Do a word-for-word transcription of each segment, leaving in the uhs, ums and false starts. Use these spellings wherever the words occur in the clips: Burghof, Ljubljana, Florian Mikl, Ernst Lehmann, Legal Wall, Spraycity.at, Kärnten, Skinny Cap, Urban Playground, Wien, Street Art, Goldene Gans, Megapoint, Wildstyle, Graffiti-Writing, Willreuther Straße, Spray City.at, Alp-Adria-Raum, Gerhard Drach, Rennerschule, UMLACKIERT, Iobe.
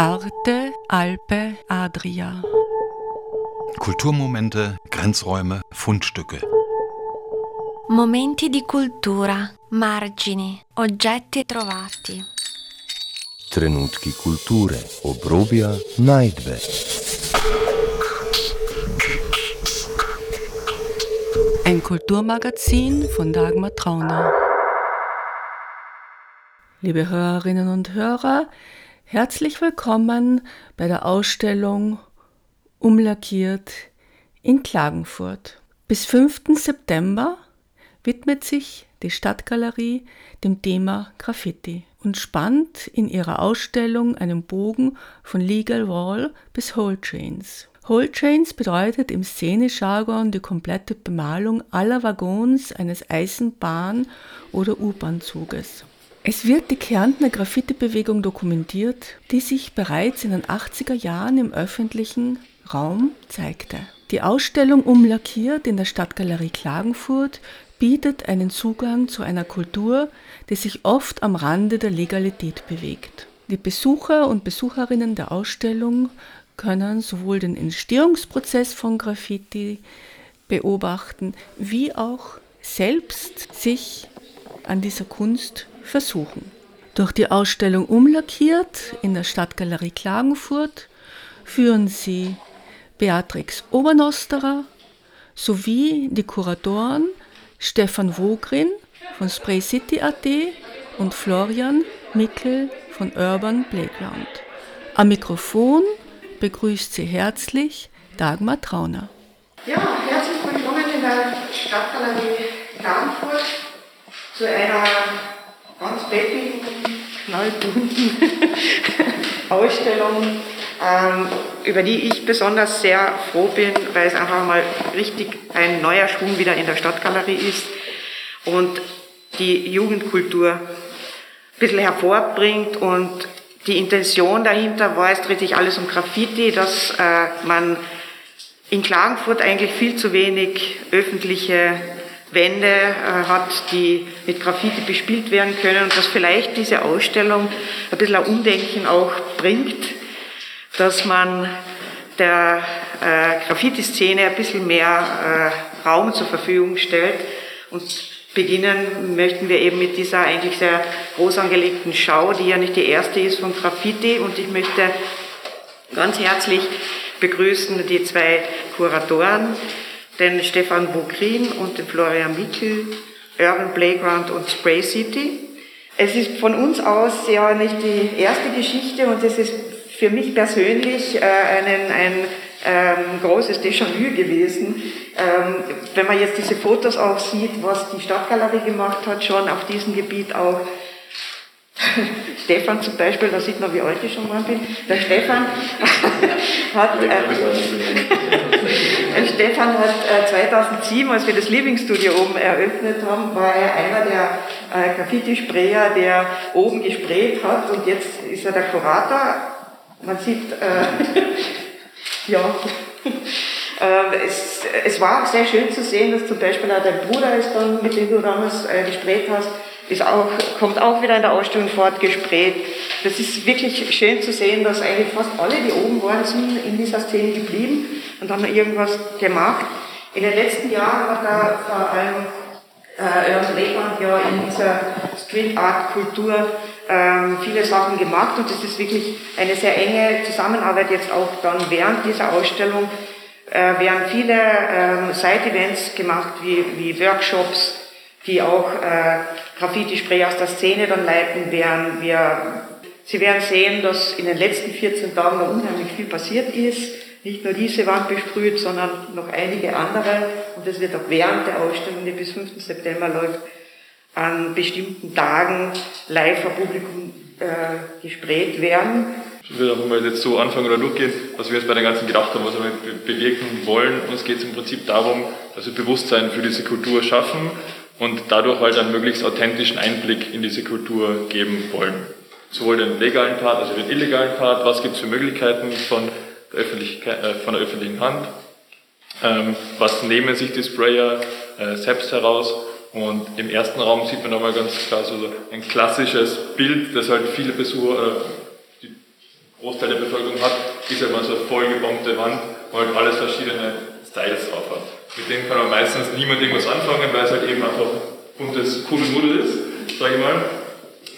Arte, Alpe, Adria. Kulturmomente, Grenzräume, Fundstücke. Momenti di cultura, margini, oggetti trovati. Trenutki kulture, obrobja, najdbe. Ein Kulturmagazin von Dagmar Trauner. Liebe Hörerinnen und Hörer, herzlich willkommen bei der Ausstellung UMLACKIERT in Klagenfurt. Bis fünften September widmet sich die Stadtgalerie dem Thema Graffiti und spannt in ihrer Ausstellung einen Bogen von Legal Wall bis Whole Chains. Whole Chains bedeutet im Szenejargon die komplette Bemalung aller Waggons eines Eisenbahn- oder U-Bahn-Zuges. Es wird die Kärntner Graffiti-Bewegung dokumentiert, die sich bereits in den achtziger Jahren im öffentlichen Raum zeigte. Die Ausstellung UMLACKIERT in der Stadtgalerie Klagenfurt bietet einen Zugang zu einer Kultur, die sich oft am Rande der Legalität bewegt. Die Besucher und Besucherinnen der Ausstellung können sowohl den Entstehungsprozess von Graffiti beobachten, wie auch selbst sich an dieser Kunst versuchen. Durch die Ausstellung UMLACKIERT in der Stadtgalerie Klagenfurt führen sie Beatrix Obernosterer sowie die Kuratoren Stefan Wogrin von Spray City.at und Florian Mikl von Urban Playground. Am Mikrofon begrüßt sie herzlich Dagmar Trauner. Ja, herzlich willkommen in der Stadtgalerie Klagenfurt zu einer ganz peppigen, knallbunten Ausstellung, ähm, über die ich besonders sehr froh bin, weil es einfach mal richtig ein neuer Schwung wieder in der Stadtgalerie ist und die Jugendkultur ein bisschen hervorbringt. Und die Intention dahinter war, es dreht sich alles um Graffiti, dass äh, man in Klagenfurt eigentlich viel zu wenig öffentliche Wände äh, hat, die mit Graffiti bespielt werden können, und dass vielleicht diese Ausstellung ein bisschen ein Umdenken auch bringt, dass man der äh, Graffiti-Szene ein bisschen mehr äh, Raum zur Verfügung stellt. Und beginnen möchten wir eben mit dieser eigentlich sehr groß angelegten Schau, die ja nicht die erste ist von Graffiti, und ich möchte ganz herzlich begrüßen die zwei Kuratoren, den Stefan Wogrin und den Florian Mikl, Urban Playground und Spray City. Es ist von uns aus ja nicht die erste Geschichte, und es ist für mich persönlich äh, einen, ein ähm, großes Déjà-vu gewesen. Ähm, wenn man jetzt diese Fotos auch sieht, was die Stadtgalerie gemacht hat, schon auf diesem Gebiet auch. Stefan zum Beispiel, da sieht man, wie alt ich schon mal bin. Der Stefan hat, äh, Stefan hat äh, zweitausendsieben, als wir das Living Studio oben eröffnet haben, war er einer der äh, Graffiti-Sprayer, der oben gesprayt hat, und jetzt ist er der Kurator. Man sieht, äh, ja, äh, es, es war auch sehr schön zu sehen, dass zum Beispiel auch dein Bruder ist dann, mit dem du damals äh, gesprayt hast. Ist auch, kommt auch wieder in der Ausstellung fort, gesprayt. Das ist wirklich schön zu sehen, dass eigentlich fast alle, die oben waren, sind in dieser Szene geblieben und haben irgendwas gemacht. In den letzten Jahren hat er vor allem Ernst Lehmann ja in dieser Street-Art-Kultur ähm, viele Sachen gemacht, und das ist wirklich eine sehr enge Zusammenarbeit jetzt auch dann während dieser Ausstellung. Äh, werden viele ähm, Side-Events gemacht, wie, wie Workshops, die auch äh, Graffiti-Spray aus der Szene dann leiten werden. Wir, Sie werden sehen, dass in den letzten vierzehn Tagen noch unheimlich viel passiert ist. Nicht nur diese Wand besprüht, sondern noch einige andere. Und das wird auch während der Ausstellung, die bis fünften September läuft, an bestimmten Tagen live vom Publikum äh, gesprayt werden. Ich würde einfach mal jetzt so anfangen oder durchgehen, was wir jetzt bei den ganzen gedacht haben, was wir bewirken wollen. Uns geht es im Prinzip darum, dass wir Bewusstsein für diese Kultur schaffen und dadurch halt einen möglichst authentischen Einblick in diese Kultur geben wollen. Sowohl den legalen Part, also den illegalen Part, was gibt es für Möglichkeiten von der, äh, von der öffentlichen Hand, ähm, was nehmen sich die Sprayer äh, selbst heraus, und im ersten Raum sieht man nochmal ganz klar so ein klassisches Bild, das halt viele Besucher, äh, die Großteil der Bevölkerung hat, ist halt mal so eine vollgebombte Wand, wo halt alles verschiedene Styles drauf hat. Mit denen kann man meistens niemand irgendwas anfangen, weil es halt eben einfach buntes Kuddelmuddel ist, sage ich mal.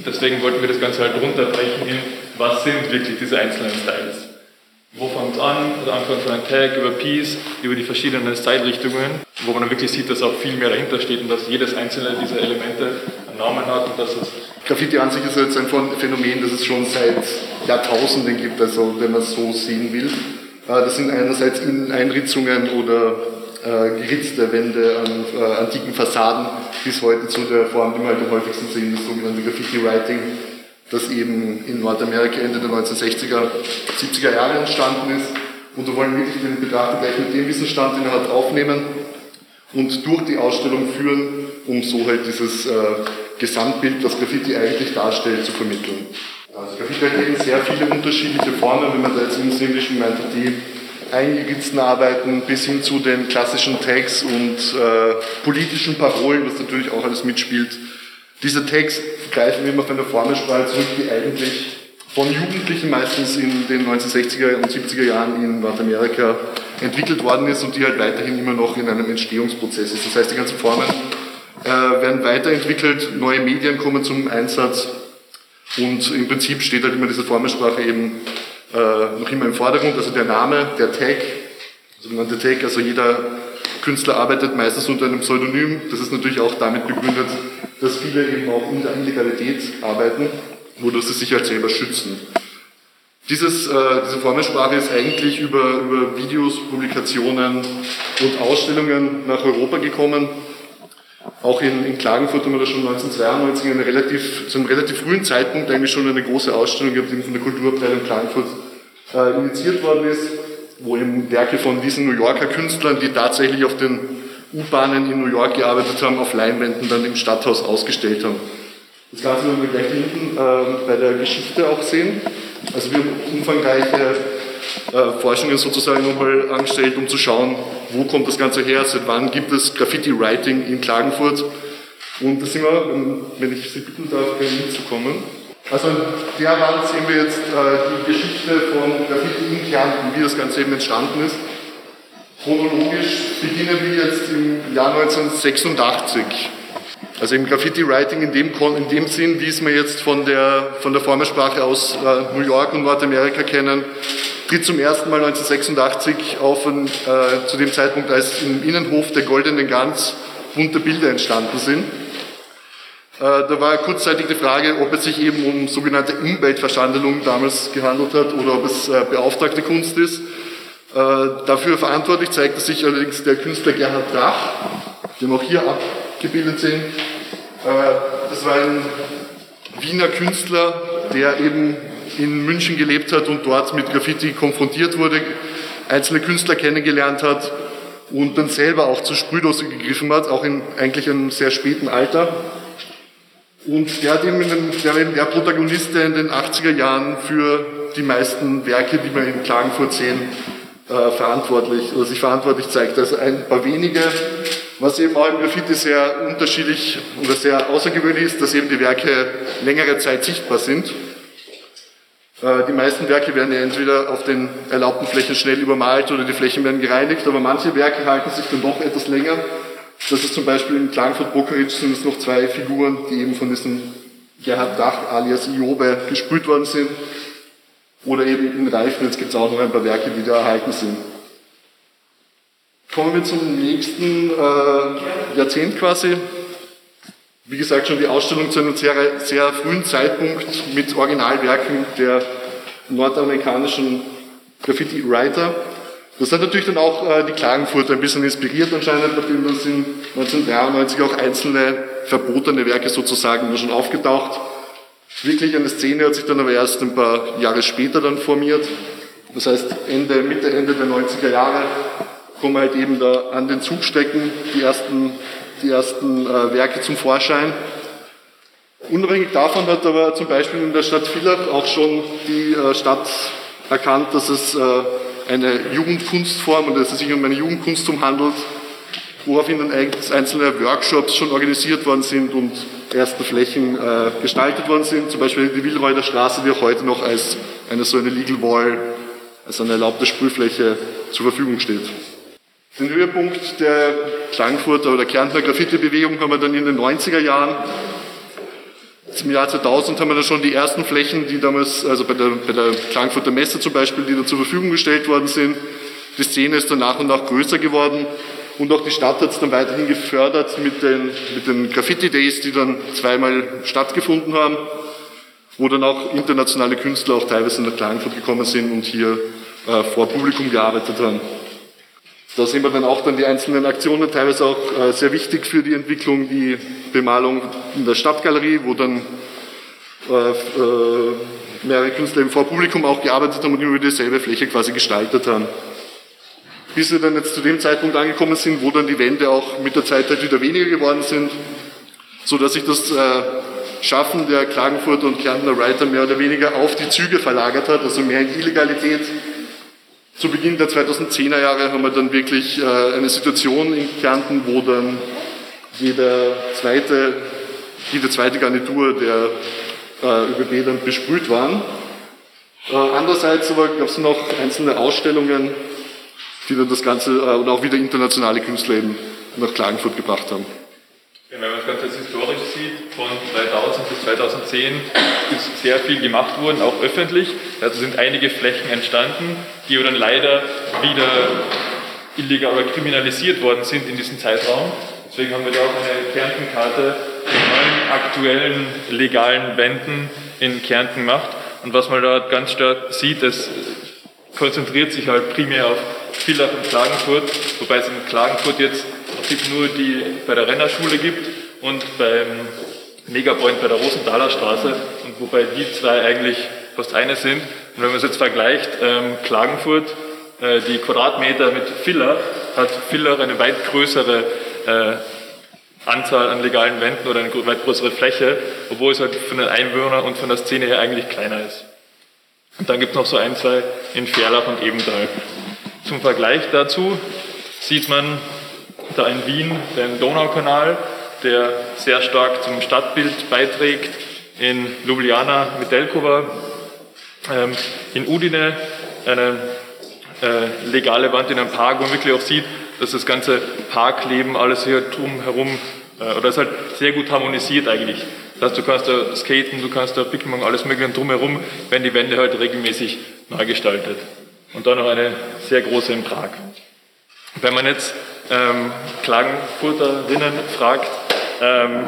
Deswegen wollten wir das Ganze halt runterbrechen hin, was sind wirklich diese einzelnen Styles. Wo fängt es an? Also anfangen von einem Tag, über Piece, über die verschiedenen Style-Richtungen, wo man dann wirklich sieht, dass auch viel mehr dahinter steht und dass jedes einzelne dieser Elemente einen Namen hat und dass es... Graffiti an sich ist jetzt ein Phänomen, das es schon seit Jahrtausenden gibt, also wenn man es so sehen will. Das sind einerseits Inneneinritzungen oder äh, geritzte Wände an äh, antiken Fassaden, bis heute zu der Form, die wir halt am häufigsten sehen, das sogenannte Graffiti-Writing, das eben in Nordamerika Ende der neunzehnhundertsechziger, siebziger Jahre entstanden ist. Und da wollen wir wirklich den Betrachter gleich mit dem Wissensstand, den er hat, aufnehmen und durch die Ausstellung führen, um so halt dieses äh, Gesamtbild, das Graffiti eigentlich darstellt, zu vermitteln. Also Graffiti hat eben sehr viele unterschiedliche Formen, wenn man da jetzt im Englischen meint, die eingeritzten Arbeiten bis hin zu den klassischen Tags und äh, politischen Parolen, was natürlich auch alles mitspielt. Diese Tags greifen immer auf eine Formensprache zurück, die eigentlich von Jugendlichen meistens in den neunzehnhundertsechziger und siebziger Jahren in Nordamerika entwickelt worden ist und die halt weiterhin immer noch in einem Entstehungsprozess ist. Das heißt, die ganzen Formen äh, werden weiterentwickelt, neue Medien kommen zum Einsatz und im Prinzip steht halt immer diese Formensprache eben äh, noch immer im Vordergrund, also der Name, der Tag, sogenannte Tag, also jeder Künstler arbeitet meistens unter einem Pseudonym, das ist natürlich auch damit begründet, dass viele eben auch in der Illegalität arbeiten, wodurch sie sich halt selber schützen. Dieses, äh, diese Formensprache ist eigentlich über, über Videos, Publikationen und Ausstellungen nach Europa gekommen. Auch in, in Klagenfurt haben wir da schon neunzehnhundertzweiundneunzig eine relativ, zu einem relativ frühen Zeitpunkt eigentlich schon eine große Ausstellung gehabt, die von der Kulturabteilung Klagenfurt äh, initiiert worden ist, wo eben Werke von diesen New Yorker Künstlern, die tatsächlich auf den U-Bahnen in New York gearbeitet haben, auf Leinwänden dann im Stadthaus ausgestellt haben. Das Ganze werden wir gleich hinten äh, bei der Geschichte auch sehen. Also wir haben umfangreiche äh, Forschungen sozusagen nochmal angestellt, um zu schauen, wo kommt das Ganze her, seit wann gibt es Graffiti-Writing in Klagenfurt. Und da sind wir, wenn ich Sie bitten darf, gerne mitzukommen. Also an der Wand sehen wir jetzt äh, die Geschichte von Graffiti in Kärnten, wie das Ganze eben entstanden ist. Chronologisch beginnen wir jetzt im Jahr neunzehnhundertsechsundachtzig. Also im Graffiti-Writing in dem, in dem Sinn, wie es wir jetzt von der, von der Formensprache aus äh, New York und Nordamerika kennen, tritt zum ersten Mal neunzehnhundertsechsundachtzig auf, und, äh, zu dem Zeitpunkt, als im Innenhof der Goldenen Gans bunte Bilder entstanden sind. Äh, da war kurzzeitig die Frage, ob es sich eben um sogenannte Umweltverschandelung damals gehandelt hat oder ob es äh, beauftragte Kunst ist. Äh, dafür verantwortlich zeigte sich allerdings der Künstler Gerhard Drach, den wir auch hier abgebildet sehen. Äh, das war ein Wiener Künstler, der eben in München gelebt hat und dort mit Graffiti konfrontiert wurde, einzelne Künstler kennengelernt hat und dann selber auch zur Sprühdose gegriffen hat, auch in eigentlich einem sehr späten Alter. Und der, hat eben den, der war eben der Protagonist, der in den achtziger Jahren für die meisten Werke, die wir in Klagenfurt sehen, verantwortlich oder sich verantwortlich zeigt. Also ein paar wenige, was eben auch im Graffiti sehr unterschiedlich oder sehr außergewöhnlich ist, dass eben die Werke längere Zeit sichtbar sind. Die meisten Werke werden ja entweder auf den erlaubten Flächen schnell übermalt oder die Flächen werden gereinigt, aber manche Werke halten sich dann doch etwas länger. Das ist zum Beispiel in Klagenfurt Bokeritsch sind es noch zwei Figuren, die eben von diesem Gerhard Drach alias Iobe gesprüht worden sind. Oder eben in Reifnitz gibt es auch noch ein paar Werke, die da erhalten sind. Kommen wir zum nächsten äh, Jahrzehnt quasi. Wie gesagt, schon die Ausstellung zu einem sehr, sehr frühen Zeitpunkt mit Originalwerken der nordamerikanischen Graffiti-Writer. Das hat natürlich dann auch äh, die Klagenfurter ein bisschen inspiriert anscheinend, nachdem das in neunzehnhundertdreiundneunzig auch einzelne verbotene Werke sozusagen schon aufgetaucht. Wirklich eine Szene hat sich dann aber erst ein paar Jahre später dann formiert. Das heißt, Ende, Mitte, Ende der neunziger Jahre kommen halt eben da an den Zugstrecken die ersten, die ersten äh, Werke zum Vorschein. Unabhängig davon hat aber zum Beispiel in der Stadt Villach auch schon die äh, Stadt erkannt, dass es äh, eine Jugendkunstform und dass es sich um eine Jugendkunstform handelt, woraufhin dann einzelne Workshops schon organisiert worden sind und erste Flächen äh, gestaltet worden sind, zum Beispiel die Willreuther Straße, die auch heute noch als eine so eine Legal Wall, also eine erlaubte Sprühfläche, zur Verfügung steht. Den Höhepunkt der Klagenfurter oder Kärntner Graffiti-Bewegung haben wir dann in den neunziger Jahren. Im Jahr zweitausend haben wir dann schon die ersten Flächen, die damals, also bei der, bei der Klagenfurter Messe zum Beispiel, die dann zur Verfügung gestellt worden sind. Die Szene ist dann nach und nach größer geworden und auch die Stadt hat es dann weiterhin gefördert mit den, mit den Graffiti-Days, die dann zweimal stattgefunden haben, wo dann auch internationale Künstler auch teilweise nach Klagenfurt gekommen sind und hier äh, vor Publikum gearbeitet haben. Da sehen wir dann auch dann die einzelnen Aktionen, teilweise auch äh, sehr wichtig für die Entwicklung, die Bemalung in der Stadtgalerie, wo dann äh, äh, mehrere Künstler eben vor Publikum auch gearbeitet haben und über dieselbe Fläche quasi gestaltet haben. Bis wir dann jetzt zu dem Zeitpunkt angekommen sind, wo dann die Wände auch mit der Zeit halt wieder weniger geworden sind, sodass sich das äh, Schaffen der Klagenfurter und Kärntner Writer mehr oder weniger auf die Züge verlagert hat, also mehr in Illegalität. Zu Beginn der zweitausendzehner Jahre haben wir dann wirklich äh, eine Situation in Kärnten, wo dann jede zweite, jede zweite Garnitur der äh, ÖBB dann besprüht waren. Äh, andererseits aber gab es noch einzelne Ausstellungen, die dann das Ganze äh, und auch wieder internationale Künstler eben nach Klagenfurt gebracht haben. Ja, wenn man das Ganze jetzt historisch sieht, von zweitausend bis zweitausendzehn ist sehr viel gemacht worden, auch öffentlich. Also sind einige Flächen entstanden, die dann leider wieder illegal oder kriminalisiert worden sind in diesem Zeitraum. Deswegen haben wir da auch eine Kärntenkarte mit neuen aktuellen legalen Wänden in Kärnten gemacht. Und was man da ganz stark sieht, es konzentriert sich halt primär auf Villach und Klagenfurt, wobei es in Klagenfurt jetzt nur die bei der Rennerschule gibt und beim Megapoint bei der Rosendala Straße, und wobei die zwei eigentlich fast eine sind. Und wenn man es jetzt vergleicht, ähm, Klagenfurt, äh, die Quadratmeter mit Villach, hat Villach eine weit größere äh, Anzahl an legalen Wänden oder eine weit größere Fläche, obwohl es halt von den Einwohnern und von der Szene her eigentlich kleiner ist. Und dann gibt es noch so ein, zwei in Ferlach und Ebendal. Zum Vergleich dazu sieht man da in Wien den Donaukanal, der sehr stark zum Stadtbild beiträgt, in Ljubljana mit Delkova, ähm, in Udine eine äh, legale Wand in einem Park, wo man wirklich auch sieht, dass das ganze Parkleben, alles hier drumherum, äh, oder ist halt sehr gut harmonisiert eigentlich. Das heißt, du kannst da skaten, du kannst da Picken machen, alles mögliche drumherum, wenn die Wände halt regelmäßig neu gestaltet. Und dann noch eine sehr große in Prag. Wenn man jetzt ähm, Klagenfurterinnen fragt, ähm,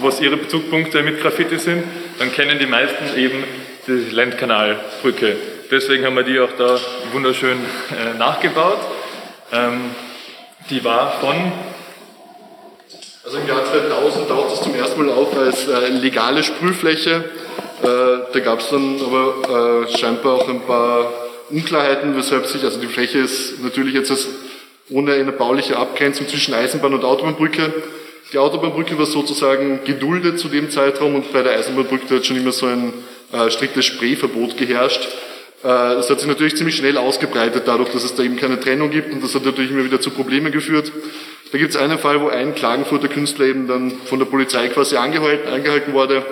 was ihre Bezugspunkte mit Graffiti sind, dann kennen die meisten eben die Lendkanalbrücke. Deswegen haben wir die auch da wunderschön äh, nachgebaut. Ähm, die war von... Also im Jahr zweitausend taucht es zum ersten Mal auf als äh, legale Sprühfläche. Äh, da gab es dann aber äh, scheinbar auch ein paar Unklarheiten, weshalb sich, also die Fläche ist natürlich jetzt als, ohne eine bauliche Abgrenzung zwischen Eisenbahn- und Autobahnbrücke. Die Autobahnbrücke war sozusagen geduldet zu dem Zeitraum und bei der Eisenbahnbrücke hat schon immer so ein äh, striktes Sprayverbot geherrscht. Äh, das hat sich natürlich ziemlich schnell ausgebreitet, dadurch, dass es da eben keine Trennung gibt, und das hat natürlich immer wieder zu Problemen geführt. Da gibt es einen Fall, wo ein Klagenfurter Künstler eben dann von der Polizei quasi angehalten, angehalten wurde,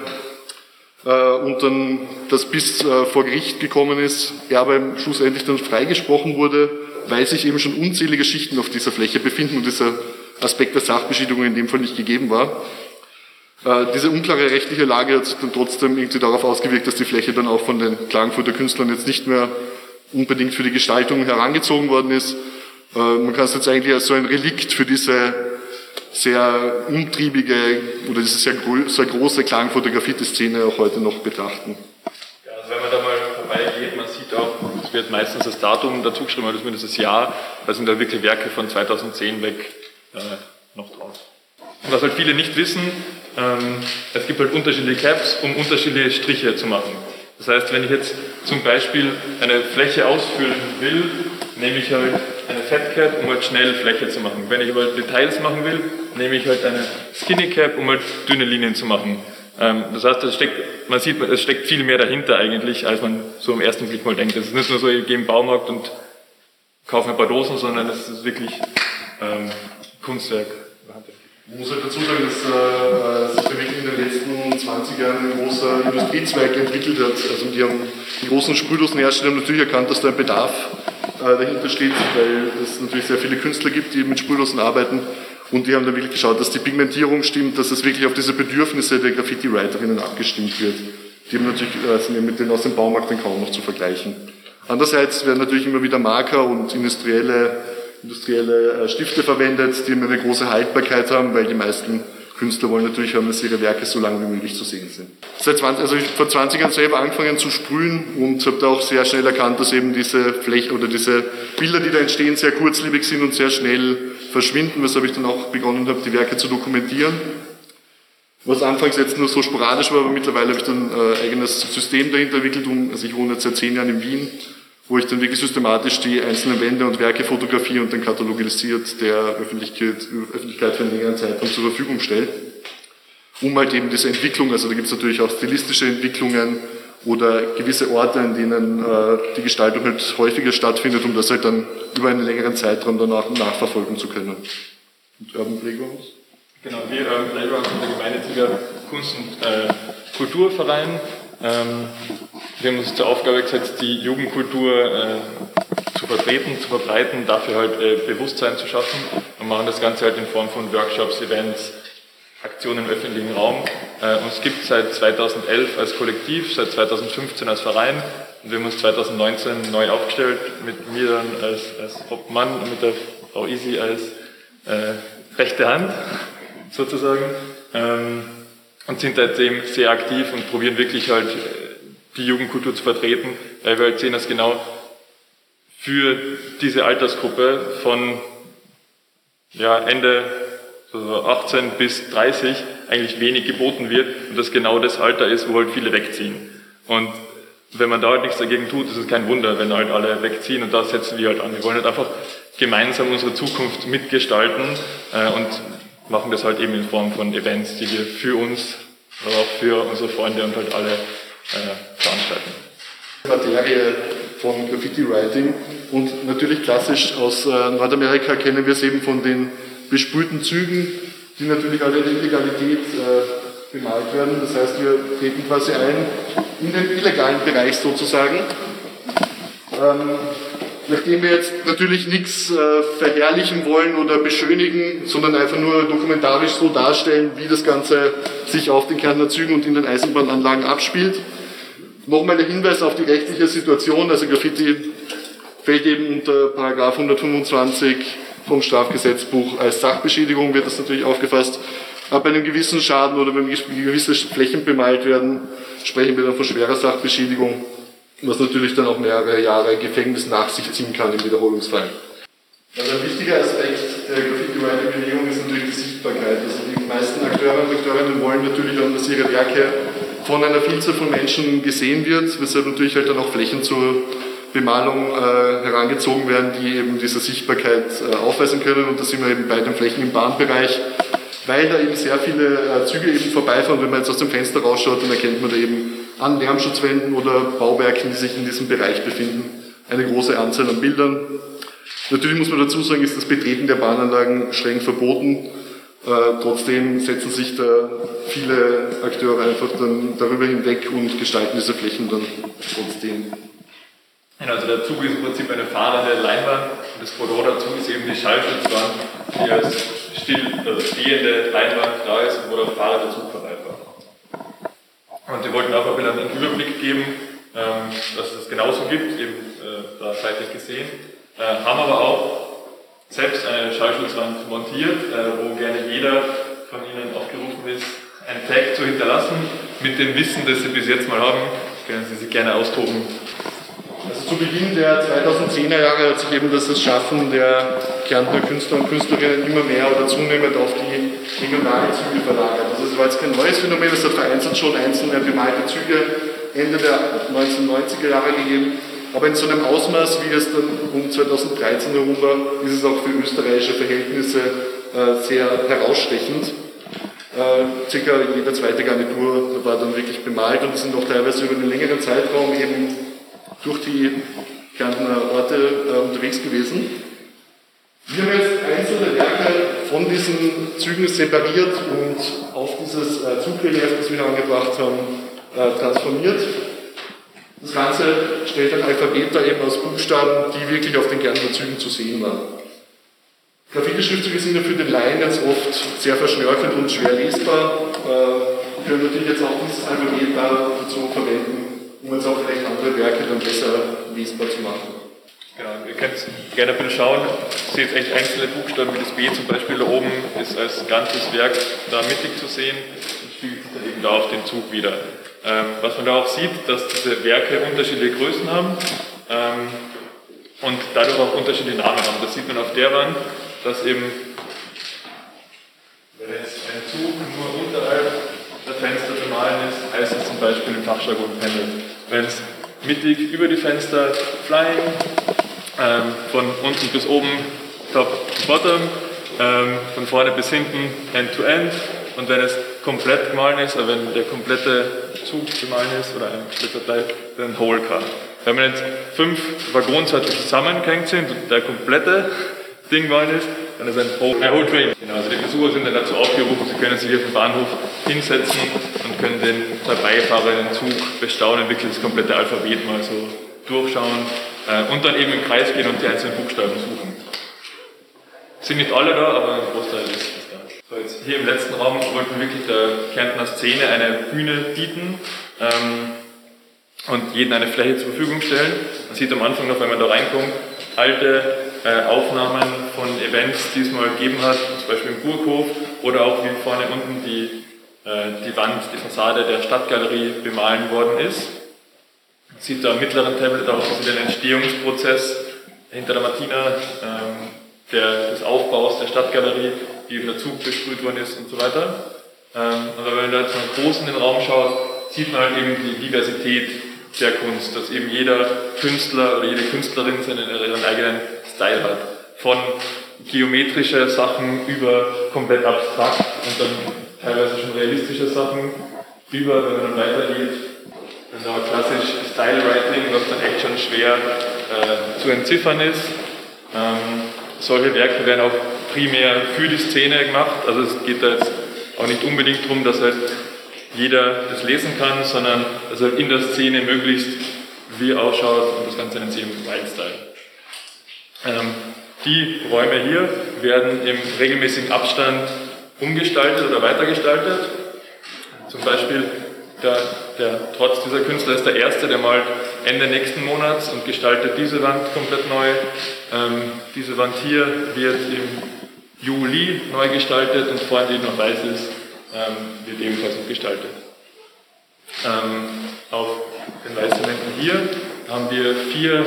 und dann das bis äh, vor Gericht gekommen ist, er aber schlussendlich dann freigesprochen wurde, weil sich eben schon unzählige Schichten auf dieser Fläche befinden und dieser Aspekt der Sachbeschädigung in dem Fall nicht gegeben war. Äh, diese unklare rechtliche Lage hat sich dann trotzdem irgendwie darauf ausgewirkt, dass die Fläche dann auch von den Klagenfurter Künstlern jetzt nicht mehr unbedingt für die Gestaltung herangezogen worden ist. Äh, man kann es jetzt eigentlich als so ein Relikt für diese sehr umtriebige oder diese sehr, gro- sehr große Klagenfurter Graffiti-Szene auch heute noch betrachten. Ja, also wenn man da mal vorbeigeht, man sieht auch, es wird meistens das Datum dazu geschrieben, oder zumindest das Jahr, da sind da wirklich Werke von zweitausendzehn weg äh, noch drauf. Und was halt viele nicht wissen, ähm, es gibt halt unterschiedliche Caps, um unterschiedliche Striche zu machen. Das heißt, wenn ich jetzt zum Beispiel eine Fläche ausfüllen will, nehme ich halt eine Fat Cap, um halt schnell Fläche zu machen. Wenn ich aber Details machen will, nehme ich halt eine Skinny Cap, um halt dünne Linien zu machen. Ähm, das heißt, es steckt, man sieht, es steckt viel mehr dahinter eigentlich, als man so im ersten Blick mal denkt. Es ist nicht nur so, ich gehe im Baumarkt und kaufe mir ein paar Dosen, sondern es ist wirklich ähm, Kunstwerk. Ich muss halt dazu sagen, dass äh, sich wirklich in den letzten zwanzig Jahren ein großer Industriezweig entwickelt hat. Also die, haben, die großen Sprühdosenhersteller haben natürlich erkannt, dass da ein Bedarf äh, dahinter steht, weil es natürlich sehr viele Künstler gibt, die mit Sprühdosen arbeiten. Und die haben dann wirklich geschaut, dass die Pigmentierung stimmt, dass es wirklich auf diese Bedürfnisse der Graffiti-Writerinnen abgestimmt wird. Die haben natürlich, äh, sind ja mit denen aus dem Baumarkt dann kaum noch zu vergleichen. Andererseits werden natürlich immer wieder Marker und industrielle, industrielle äh, Stifte verwendet, die immer eine große Haltbarkeit haben, weil die meisten Künstler wollen natürlich haben, dass ihre Werke so lange wie möglich zu sehen sind. Seit zwanzig, also ich habe vor zwanzig Jahren selber angefangen zu sprühen und habe da auch sehr schnell erkannt, dass eben diese Fläche oder diese Bilder, die da entstehen, sehr kurzlebig sind und sehr schnell verschwinden, weshalb ich dann auch begonnen habe, die Werke zu dokumentieren. Was anfangs jetzt nur so sporadisch war, aber mittlerweile habe ich dann ein eigenes System dahinter entwickelt. Also ich wohne jetzt seit zehn Jahren in Wien, wo ich dann wirklich systematisch die einzelnen Wände und Werke fotografiere und dann katalogisiert der Öffentlichkeit, Öffentlichkeit für einen längeren Zeitraum zur Verfügung stelle. Um halt eben diese Entwicklung, also da gibt es natürlich auch stilistische Entwicklungen oder gewisse Orte, an denen äh, die Gestaltung halt häufiger stattfindet, um das halt dann über einen längeren Zeitraum danach nachverfolgen zu können. Und Urban Playground? Genau, wir Urban Playground sind der gemeinnützige Kunst- und äh, Kulturverein. Ähm, wir haben uns zur Aufgabe gesetzt, die Jugendkultur äh, zu vertreten, zu verbreiten, dafür halt äh, Bewusstsein zu schaffen und machen das Ganze halt in Form von Workshops, Events, Aktionen im öffentlichen Raum. Äh, uns gibt es seit zweitausendelf als Kollektiv, seit zweitausendfünfzehn als Verein und wir haben uns zweitausendneunzehn neu aufgestellt, mit mir dann als, als Hauptmann und mit der Frau Isi als äh, rechte Hand sozusagen. Ähm, Und sind seitdem sehr aktiv und probieren wirklich halt die Jugendkultur zu vertreten, weil wir halt sehen, dass genau für diese Altersgruppe von ja, Ende achtzehn bis dreißig eigentlich wenig geboten wird und das genau das Alter ist, wo halt viele wegziehen. Und wenn man da halt nichts dagegen tut, ist es kein Wunder, wenn halt alle wegziehen und da setzen wir halt an. Wir wollen halt einfach gemeinsam unsere Zukunft mitgestalten äh, und machen das halt eben in Form von Events, die wir für uns, aber auch für unsere Freunde und halt alle äh, veranstalten. Die Materie von Graffiti-Writing und natürlich klassisch aus äh, Nordamerika kennen wir es eben von den besprühten Zügen, die natürlich alle in Illegalität äh, bemalt werden. Das heißt, wir treten quasi ein in den illegalen Bereich sozusagen. Ähm, Nachdem wir jetzt natürlich nichts äh, verherrlichen wollen oder beschönigen, sondern einfach nur dokumentarisch so darstellen, wie das Ganze sich auf den Kärntner Zügen und in den Eisenbahnanlagen abspielt. Nochmal der Hinweis auf die rechtliche Situation. Also Graffiti fällt eben unter Paragraph hundertfünfundzwanzig vom Strafgesetzbuch. Als Sachbeschädigung wird das natürlich aufgefasst. Ab einem gewissen Schaden oder wenn gewisse Flächen bemalt werden, sprechen wir dann von schwerer Sachbeschädigung. Was natürlich dann auch mehrere Jahre Gefängnis nach sich ziehen kann im Wiederholungsfall. Also ein wichtiger Aspekt der Graffiti-Writing-Bewegung ist natürlich die Sichtbarkeit. Also die meisten Akteure und Akteurinnen wollen natürlich auch, dass ihre Werke von einer Vielzahl von Menschen gesehen wird, weshalb natürlich halt dann auch Flächen zur Bemalung äh, herangezogen werden, die eben diese Sichtbarkeit äh, aufweisen können. Und da sind wir eben bei den Flächen im Bahnbereich, weil da eben sehr viele äh, Züge eben vorbeifahren. Wenn man jetzt aus dem Fenster rausschaut, dann erkennt man da eben an Lärmschutzwänden oder Bauwerken, die sich in diesem Bereich befinden, eine große Anzahl an Bildern. Natürlich muss man dazu sagen, ist das Betreten der Bahnanlagen streng verboten. Äh, trotzdem setzen sich da viele Akteure einfach dann darüber hinweg und gestalten diese Flächen dann trotzdem. Also der Zug ist im Prinzip eine fahrende Leinwand und das Pendant dazu ist eben die Schallschutzwand, die als still, also stehende Leinwand da ist, wo der Fahrer der Zug verreibt. Und wir wollten einfach wieder einen Überblick geben, dass es das genauso gibt, eben da seitlich gesehen. Haben aber auch selbst eine Schallschutzwand montiert, wo gerne jeder von Ihnen aufgerufen ist, einen Tag zu hinterlassen. Mit dem Wissen, das Sie bis jetzt mal haben, können Sie sich gerne austoben. Also zu Beginn der zweitausendzehner Jahre hat sich eben das Schaffen der Kärntner Künstler und Künstlerinnen immer mehr oder zunehmend auf die regionale Züge verlagert. Also es war jetzt kein neues Phänomen, es hat vereinzelt schon einzelne bemalte Züge Ende der neunzehnhundertneunziger Jahre gegeben, aber in so einem Ausmaß, wie es dann um zweitausenddreizehn herum war, ist es auch für österreichische Verhältnisse äh, sehr herausstechend. Äh, circa jeder zweite Garnitur war dann wirklich bemalt und sind auch teilweise über einen längeren Zeitraum eben durch die Kärntner Orte äh, unterwegs gewesen. Wir haben jetzt einzelne Werke von diesen Zügen separiert und auf dieses Zugrelief, das wir angebracht haben, transformiert. Das Ganze stellt ein Alphabet da eben aus Buchstaben, die wirklich auf den Kärntner Zügen zu sehen waren. Graffiti-Schriftzüge sind ja für den Laien jetzt oft sehr verschnörkelt und schwer lesbar. Wir können natürlich jetzt auch dieses Alphabet dazu verwenden, um jetzt auch vielleicht andere Werke dann besser lesbar zu machen. Genau, ihr könnt gerne bitte schauen, ihr seht echt einzelne Buchstaben, wie das B zum Beispiel da oben ist als ganzes Werk da mittig zu sehen und spiegelt sich dann eben da auf den Zug wieder. Ähm, was man da auch sieht, dass diese Werke unterschiedliche Größen haben ähm, und dadurch auch unterschiedliche Namen haben. Das sieht man auf der Wand, dass eben, wenn jetzt ein Zug nur unterhalb der Fenster zu malen ist, heißt es zum Beispiel im Fachjargon Pendel. Wenn es mittig über die Fenster Flying, Ähm, von unten bis oben, top to bottom, ähm, von vorne bis hinten, end to end. Und wenn es komplett gemahlen ist, also wenn der komplette Zug gemahlen ist oder ein kompletter Teil, dann Whole Car. Wenn man jetzt fünf Waggons hat, die zusammengehängt sind und der komplette Ding gemahlen ist, dann ist ein Whole, äh, Whole Train. Genau, also die Besucher sind dann dazu aufgerufen, sie können sich hier auf dem Bahnhof hinsetzen und können den vorbeifahrenden Zug bestaunen, wirklich das komplette Alphabet mal so durchschauen. Und dann eben im Kreis gehen und die einzelnen Buchstaben suchen. Sind nicht alle da, aber ein Großteil ist da. So, jetzt hier im letzten Raum wollten wir wirklich der Kärntner Szene eine Bühne bieten ähm, und jedem eine Fläche zur Verfügung stellen. Man sieht am Anfang noch, wenn man da reinkommt, alte äh, Aufnahmen von Events, die es mal gegeben hat, zum Beispiel im Burghof oder auch wie vorne unten die, äh, die Wand, die Fassade der Stadtgalerie bemalen worden ist. Man sieht da am mittleren Tablet auch den Entstehungsprozess hinter der Martina, ähm, der, des Aufbaus der Stadtgalerie, wie eben der Zug besprüht worden ist und so weiter. Ähm, und wenn man da jetzt mal groß in den Raum schaut, sieht man halt eben die Diversität der Kunst, dass eben jeder Künstler oder jede Künstlerin seinen, ihren eigenen Style hat. Von geometrische Sachen über komplett abstrakt und dann teilweise schon realistische Sachen über, wenn man dann weitergeht. Das ist aber klassisch Style-Writing, was dann echt schon schwer äh, zu entziffern ist. Ähm, solche Werke werden auch primär für die Szene gemacht. Also es geht da jetzt auch nicht unbedingt darum, dass halt jeder das lesen kann, sondern dass halt in der Szene möglichst wie ausschaut und das Ganze nennt sich im Wildstyle. Ähm, die Räume hier werden im regelmäßigen Abstand umgestaltet oder weitergestaltet. Zum Beispiel Der, der, trotz dieser Künstler ist der erste, der malt Ende nächsten Monats und gestaltet diese Wand komplett neu. Ähm, diese Wand hier wird im Juli neu gestaltet und vorne, die noch weiß ist, ähm, wird ebenfalls noch gestaltet. Ähm, auf den weißen Wänden hier haben wir vier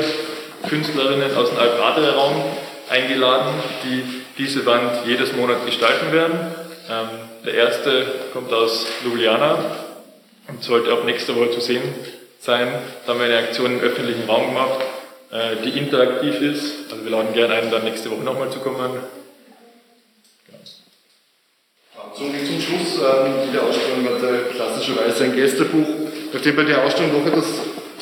Künstlerinnen aus dem Alp-Adria-Raum eingeladen, die diese Wand jedes Monat gestalten werden. Ähm, der erste kommt aus Ljubljana und sollte ab nächster Woche zu sehen sein. Da haben wir eine Aktion im öffentlichen Raum gemacht, die interaktiv ist. Also wir laden gerne ein, dann nächste Woche nochmal zu kommen. So, und zum Schluss, die Ausstellung hat klassischerweise ein Gästebuch. Nachdem bei der Ausstellung noch etwas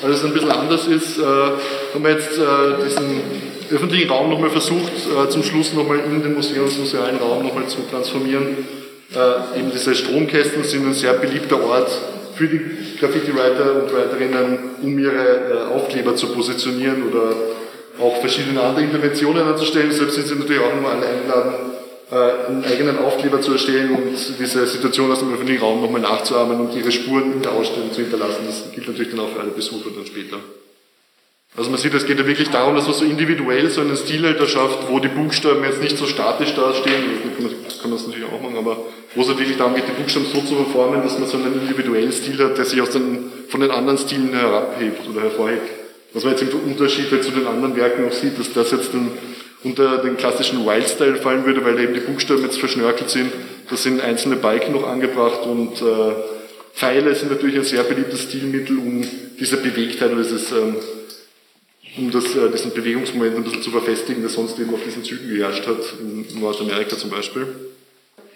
alles ein bisschen anders ist, haben wir jetzt diesen öffentlichen Raum nochmal versucht, zum Schluss nochmal in den museumsmusealen Raum nochmal zu transformieren. Eben diese Stromkästen sind ein sehr beliebter Ort für die Graffiti-Writer und Writerinnen, um ihre äh, Aufkleber zu positionieren oder auch verschiedene andere Interventionen anzustellen. Deshalb sind sie natürlich auch nochmal eingeladen, äh, einen eigenen Aufkleber zu erstellen und diese Situation aus dem öffentlichen Raum nochmal nachzuahmen und ihre Spuren in der Ausstellung zu hinterlassen. Das gilt natürlich dann auch für alle Besucher dann später. Also man sieht, es geht ja wirklich darum, dass man so individuell so einen Stil halt schafft, wo die Buchstaben jetzt nicht so statisch dastehen, das kann man das natürlich auch machen, aber wo es wirklich darum geht, die Buchstaben so zu verformen, dass man so einen individuellen Stil hat, der sich aus den, von den anderen Stilen herabhebt oder hervorhebt. Was man jetzt im Unterschied halt zu den anderen Werken auch sieht, dass das jetzt den, unter den klassischen Wildstyle fallen würde, weil eben die Buchstaben jetzt verschnörkelt sind, da sind einzelne Balken noch angebracht und äh, Pfeile sind natürlich ein sehr beliebtes Stilmittel, um diese Bewegtheit oder dieses... Ähm, um das, äh, diesen Bewegungsmoment ein bisschen zu verfestigen, der sonst eben auf diesen Zügen geherrscht hat, in Nordamerika zum Beispiel.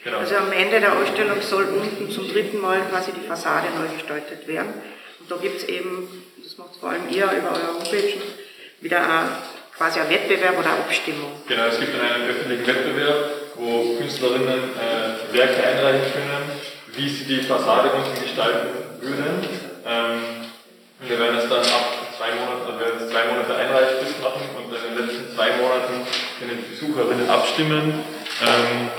Genau. Also am Ende der Ausstellung soll unten zum dritten Mal quasi die Fassade neu gestaltet werden. Und da gibt es eben, das macht vor allem ihr über eure Homepage, wieder quasi ein Wettbewerb oder eine Abstimmung? Genau, es gibt einen öffentlichen Wettbewerb, wo Künstlerinnen äh, Werke einreichen können, wie sie die Fassade unten gestalten würden. Ähm, wir werden es dann ab zwei Monaten, also werden es zwei Monate Einreichfrist machen und dann in den letzten zwei Monaten können die Besucherinnen abstimmen, ähm,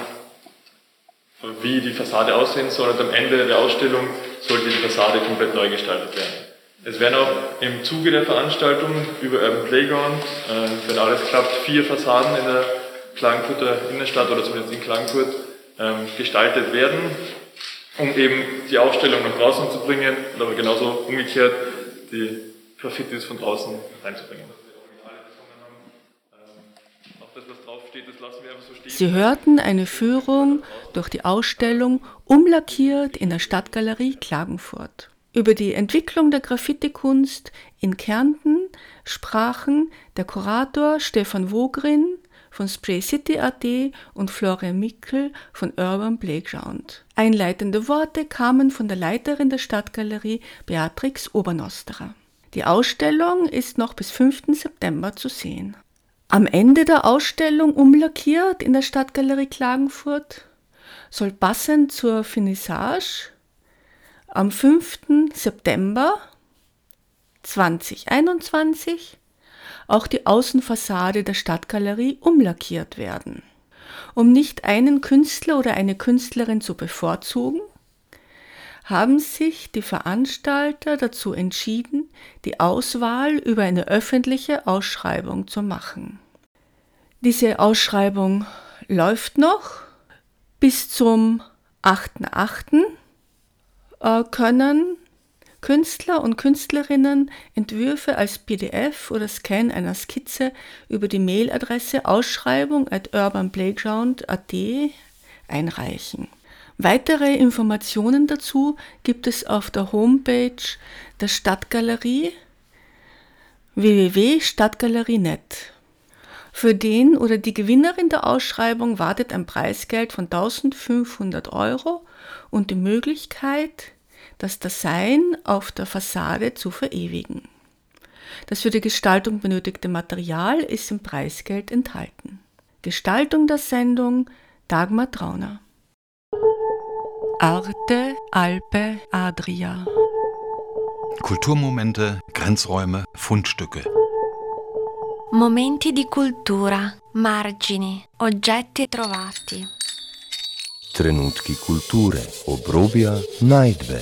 wie die Fassade aussehen soll, und am Ende der Ausstellung sollte die Fassade komplett neu gestaltet werden. Es werden auch im Zuge der Veranstaltung über Urban Playground, äh, wenn alles klappt, vier Fassaden in der Klagenfurter Innenstadt oder zumindest in Klagenfurt ähm, gestaltet werden, um eben die Ausstellung nach draußen zu bringen, aber genauso umgekehrt die Graffitis von draußen reinzubringen. Sie hörten eine Führung durch die Ausstellung UMLACKIERT in der Stadtgalerie Klagenfurt. Über die Entwicklung der Graffiti-Kunst in Kärnten sprachen der Kurator Stefan Wogrin von Spray City.at und Florian Mikl von Urban Playground. Einleitende Worte kamen von der Leiterin der Stadtgalerie Beatrix Obernosterer. Die Ausstellung ist noch bis fünften September zu sehen. Am Ende der Ausstellung UMLACKIERT in der Stadtgalerie Klagenfurt soll passend zur Finissage am fünften September zweitausendeinundzwanzig auch die Außenfassade der Stadtgalerie umlackiert werden. Um nicht einen Künstler oder eine Künstlerin zu bevorzugen, haben sich die Veranstalter dazu entschieden, die Auswahl über eine öffentliche Ausschreibung zu machen. Diese Ausschreibung läuft noch. Bis zum achten achten können Künstler und Künstlerinnen Entwürfe als P D F oder Scan einer Skizze über die Mailadresse ausschreibung at urbanplayground punkt at einreichen. Weitere Informationen dazu gibt es auf der Homepage der Stadtgalerie w w w punkt stadtgalerie punkt net. Für den oder die Gewinnerin der Ausschreibung wartet ein Preisgeld von eintausendfünfhundert Euro und die Möglichkeit, das Design auf der Fassade zu verewigen. Das für die Gestaltung benötigte Material ist im Preisgeld enthalten. Gestaltung der Sendung Dagmar Trauner. Arte, Alpe, Adria. Kulturmomente, Grenzräume, Fundstücke. Momenti di cultura, margini, oggetti trovati. Trenutki kulture, obrobja, najdbe.